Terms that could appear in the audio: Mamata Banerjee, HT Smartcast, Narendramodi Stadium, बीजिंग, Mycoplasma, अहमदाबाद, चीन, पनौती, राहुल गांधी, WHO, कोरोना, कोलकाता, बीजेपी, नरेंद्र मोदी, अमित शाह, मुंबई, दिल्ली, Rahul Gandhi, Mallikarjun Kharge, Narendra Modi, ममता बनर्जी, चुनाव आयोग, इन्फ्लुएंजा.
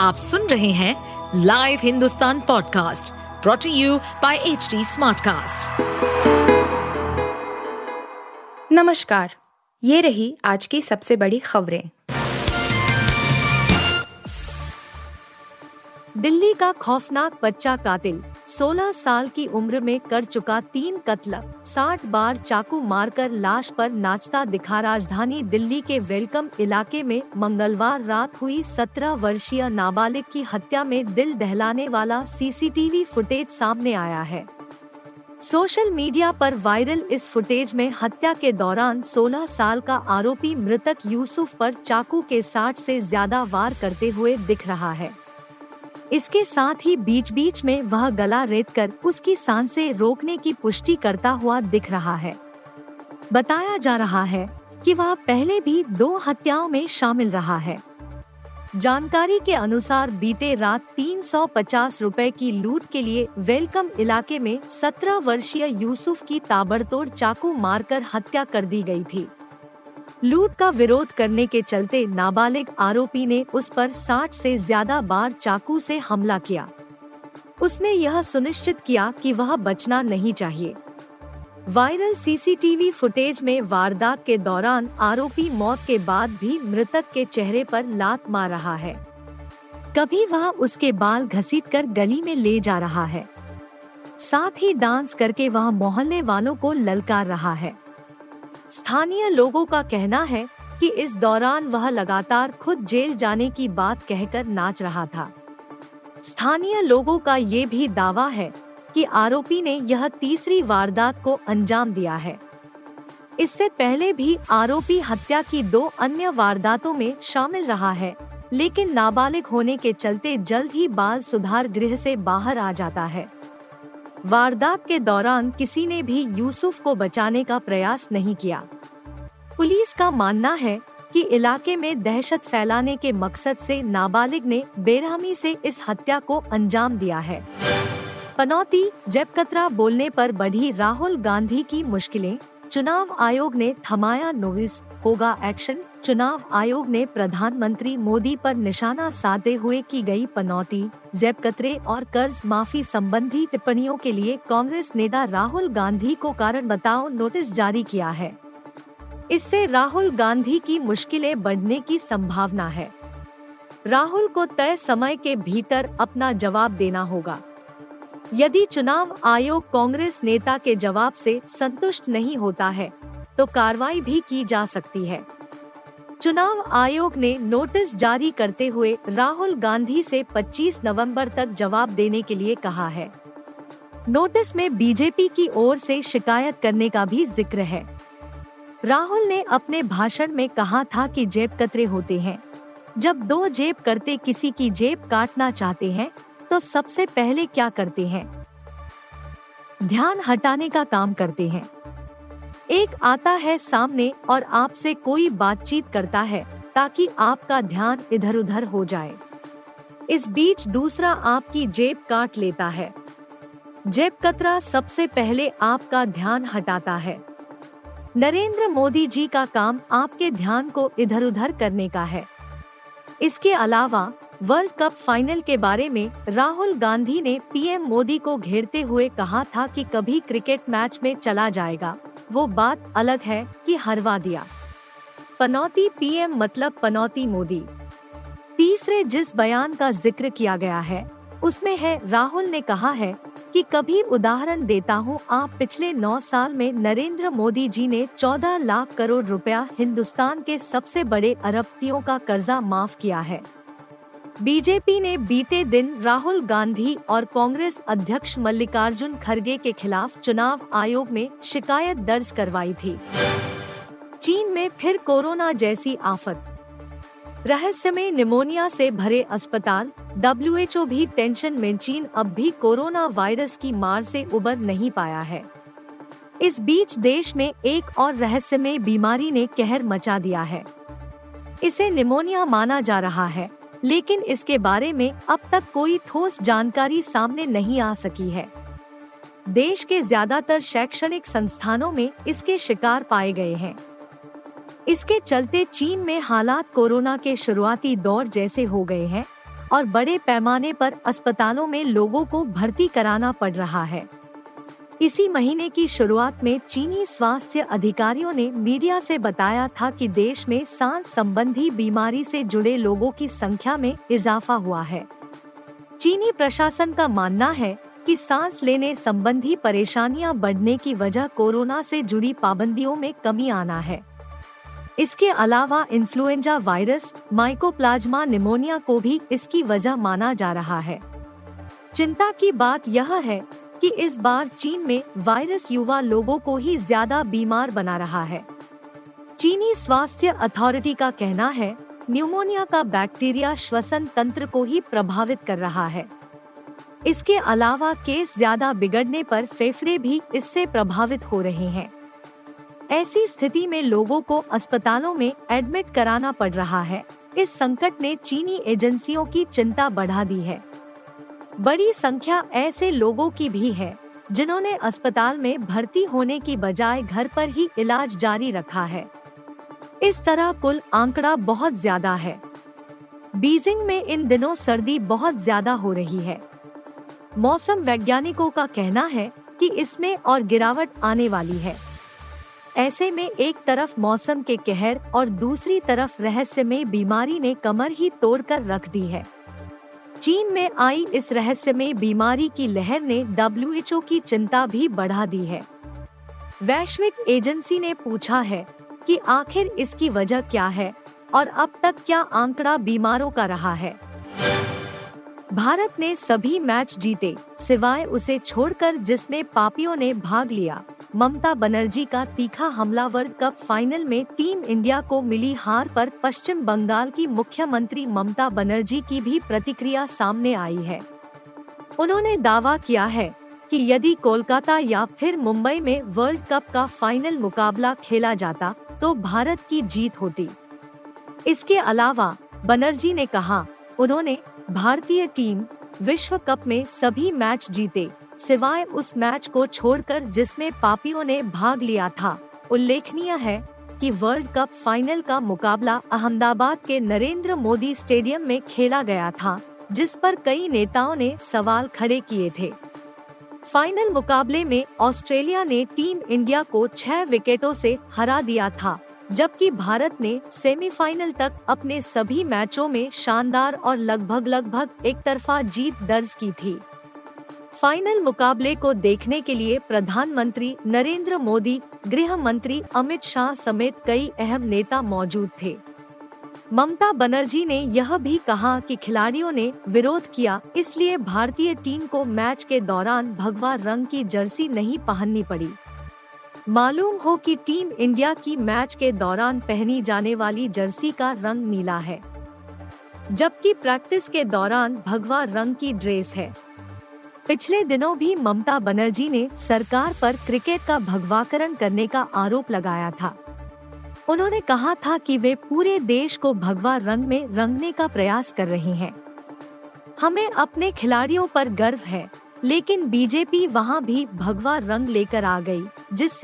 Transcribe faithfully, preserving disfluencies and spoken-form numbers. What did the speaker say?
आप सुन रहे हैं live Hindustan podcast brought to you by HT Smartcast. नमस्कार, ये रही आज की सबसे बड़ी खबरें। दिल्ली का खौफनाक बच्चा कातिल सोलह साल की उम्र में कर चुका तीन कत्ल, साठ बार चाकू मारकर लाश पर नाचता दिखा। राजधानी दिल्ली के वेलकम इलाके में मंगलवार रात हुई सत्रह वर्षीय नाबालिग की हत्या में दिल दहलाने वाला सीसीटीवी फुटेज सामने आया है। सोशल मीडिया पर वायरल इस फुटेज में हत्या के दौरान सोलह साल का आरोपी मृतक यूसुफ पर चाकू के साठ से ज्यादा वार करते हुए दिख रहा है। इसके साथ ही बीच बीच में वह गला रेतकर उसकी सांसें रोकने की पुष्टि करता हुआ दिख रहा है। बताया जा रहा है कि वह पहले भी दो हत्याओं में शामिल रहा है। जानकारी के अनुसार बीते रात तीन सौ पचास रुपए की लूट के लिए वेलकम इलाके में सत्रह वर्षीय यूसुफ की ताबड़तोड़ चाकू मारकर हत्या कर दी गई थी। लूट का विरोध करने के चलते नाबालिग आरोपी ने उस पर साठ से ज्यादा बार चाकू से हमला किया। उसने यह सुनिश्चित किया कि वह बचना नहीं चाहिए। वायरल सीसीटीवी फुटेज में वारदात के दौरान आरोपी मौत के बाद भी मृतक के चेहरे पर लात मार रहा है, कभी वह उसके बाल घसीटकर गली में ले जा रहा है, साथ ही डांस करके वह मोहल्ले वालों को ललकार रहा है। स्थानीय लोगों का कहना है कि इस दौरान वह लगातार खुद जेल जाने की बात कहकर नाच रहा था। स्थानीय लोगों का ये भी दावा है कि आरोपी ने यह तीसरी वारदात को अंजाम दिया है। इससे पहले भी आरोपी हत्या की दो अन्य वारदातों में शामिल रहा है, लेकिन नाबालिग होने के चलते जल्द ही बाल सुधार गृह से बाहर आ जाता है। वारदात के दौरान किसी ने भी यूसुफ को बचाने का प्रयास नहीं किया। पुलिस का मानना है कि इलाके में दहशत फैलाने के मकसद से नाबालिग ने बेरहमी से इस हत्या को अंजाम दिया है। पनौती जब कतरा बोलने पर बढ़ी राहुल गांधी की मुश्किलें, चुनाव आयोग ने थमाया नोटिस, होगा एक्शन। चुनाव आयोग ने प्रधानमंत्री मोदी पर निशाना साधे हुए की गई पनौती, जैब कतरे और कर्ज माफी संबंधी टिप्पणियों के लिए कांग्रेस नेता राहुल गांधी को कारण बताओ नोटिस जारी किया है। इससे राहुल गांधी की मुश्किलें बढ़ने की संभावना है। राहुल को तय समय के भीतर अपना जवाब देना होगा। यदि चुनाव आयोग कांग्रेस नेता के जवाब से संतुष्ट नहीं होता है तो कार्रवाई भी की जा सकती है। चुनाव आयोग ने नोटिस जारी करते हुए राहुल गांधी से पच्चीस नवंबर तक जवाब देने के लिए कहा है। नोटिस में बीजेपी की ओर से शिकायत करने का भी जिक्र है। राहुल ने अपने भाषण में कहा था कि जेब कतरे होते हैं। जब दो जेब करते किसी की जेब काटना चाहते हैं तो सबसे पहले क्या करते हैं? ध्यान हटाने का काम करते हैं। एक आता है सामने और आपसे कोई बातचीत करता है ताकि आपका ध्यान इधर उधर हो जाए। इस बीच दूसरा आपकी जेब काट लेता है। जेब कतरा सबसे पहले आपका ध्यान हटाता है। नरेंद्र मोदी जी का काम आपके ध्यान को इधर उधर करने का है। इसके अलावा वर्ल्ड कप फाइनल के बारे में राहुल गांधी ने पीएम मोदी को घेरते हुए कहा था कि कभी क्रिकेट मैच में चला जाएगा, वो बात अलग है कि हरवा दिया। पनौती पीएम मतलब पनौती मोदी। तीसरे जिस बयान का जिक्र किया गया है उसमें है राहुल ने कहा है कि कभी उदाहरण देता हूँ, आप पिछले नौ साल में नरेंद्र मोदी जी ने चौदह लाख करोड़ रुपया हिंदुस्तान के सबसे बड़े अरबपतियों का कर्जा माफ किया है। बीजेपी ने बीते दिन राहुल गांधी और कांग्रेस अध्यक्ष मल्लिकार्जुन खड़गे के खिलाफ चुनाव आयोग में शिकायत दर्ज करवाई थी। चीन में फिर कोरोना जैसी आफत, रहस्यमय निमोनिया से भरे अस्पताल। डब्ल्यूएचओ भी टेंशन में। चीन अब भी कोरोना वायरस की मार से उबर नहीं पाया है। इस बीच देश में एक और रहस्यमय बीमारी ने कहर मचा दिया है। इसे निमोनिया माना जा रहा है, लेकिन इसके बारे में अब तक कोई ठोस जानकारी सामने नहीं आ सकी है। देश के ज्यादातर शैक्षणिक संस्थानों में इसके शिकार पाए गए हैं। इसके चलते चीन में हालात कोरोना के शुरुआती दौर जैसे हो गए हैं और बड़े पैमाने पर अस्पतालों में लोगों को भर्ती कराना पड़ रहा है। इसी महीने की शुरुआत में चीनी स्वास्थ्य अधिकारियों ने मीडिया से बताया था कि देश में सांस संबंधी बीमारी से जुड़े लोगों की संख्या में इजाफा हुआ है। चीनी प्रशासन का मानना है कि सांस लेने संबंधी परेशानियां बढ़ने की वजह कोरोना से जुड़ी पाबंदियों में कमी आना है। इसके अलावा इन्फ्लुएंजा वायरस, माइकोप्लाज्मा निमोनिया को भी इसकी वजह माना जा रहा है। चिंता की बात यह है कि इस बार चीन में वायरस युवा लोगों को ही ज्यादा बीमार बना रहा है। चीनी स्वास्थ्य अथॉरिटी का कहना है, न्यूमोनिया का बैक्टीरिया श्वसन तंत्र को ही प्रभावित कर रहा है। इसके अलावा केस ज्यादा बिगड़ने पर फेफड़े भी इससे प्रभावित हो रहे हैं। ऐसी स्थिति में लोगों को अस्पतालों में एडमिट कराना पड़ रहा है। इस संकट ने चीनी एजेंसियों की चिंता बढ़ा दी है। बड़ी संख्या ऐसे लोगों की भी है जिन्होंने अस्पताल में भर्ती होने की बजाय घर पर ही इलाज जारी रखा है। इस तरह कुल आंकड़ा बहुत ज्यादा है। बीजिंग में इन दिनों सर्दी बहुत ज्यादा हो रही है। मौसम वैज्ञानिकों का कहना है कि इसमें और गिरावट आने वाली है। ऐसे में एक तरफ मौसम के कहर और दूसरी तरफ रहस्यमय बीमारी ने कमर ही तोड़कर रख दी है। चीन में आई इस रहस्यमय बीमारी की लहर ने डब्ल्यू एच ओ की चिंता भी बढ़ा दी है। वैश्विक एजेंसी ने पूछा है कि आखिर इसकी वजह क्या है और अब तक क्या आंकड़ा बीमारों का रहा है। भारत ने सभी मैच जीते सिवाय उसे छोड़कर जिसमें पापियों ने भाग लिया। ममता बनर्जी का तीखा हमला। वर्ल्ड कप फाइनल में टीम इंडिया को मिली हार पर पश्चिम बंगाल की मुख्यमंत्री ममता बनर्जी की भी प्रतिक्रिया सामने आई है। उन्होंने दावा किया है कि यदि कोलकाता या फिर मुंबई में वर्ल्ड कप का फाइनल मुकाबला खेला जाता तो भारत की जीत होती। इसके अलावा बनर्जी ने कहा, उन्होंने भारतीय टीम विश्व कप में सभी मैच जीते सिवाय उस मैच को छोड़कर जिसमें पापियों ने भाग लिया था। उल्लेखनीय है कि वर्ल्ड कप फाइनल का मुकाबला अहमदाबाद के नरेंद्र मोदी स्टेडियम में खेला गया था, जिस पर कई नेताओं ने सवाल खड़े किए थे। फाइनल मुकाबले में ऑस्ट्रेलिया ने टीम इंडिया को छह विकेटों से हरा दिया था, जबकि भारत ने सेमीफाइनल तक अपने सभी मैचों में शानदार और लगभग लगभग एकतरफा जीत दर्ज की थी। फाइनल मुकाबले को देखने के लिए प्रधानमंत्री नरेंद्र मोदी, गृह मंत्री अमित शाह समेत कई अहम नेता मौजूद थे। ममता बनर्जी ने यह भी कहा कि खिलाड़ियों ने विरोध किया, इसलिए भारतीय टीम को मैच के दौरान भगवा रंग की जर्सी नहीं पहननी पड़ी। मालूम हो कि टीम इंडिया की मैच के दौरान पहनी जाने वाली जर्सी का रंग नीला है, जबकि प्रैक्टिस के दौरान भगवा रंग की ड्रेस है। पिछले दिनों भी ममता बनर्जी ने सरकार पर क्रिकेट का भगवाकरण करने का आरोप लगाया था। उन्होंने कहा था कि वे पूरे देश को भगवा रंग में रंगने का प्रयास कर रही हैं। हमें अपने खिलाड़ियों पर गर्व है, लेकिन बी जे पी वहां भी भगवा रंग लेकर आ गई, जिससे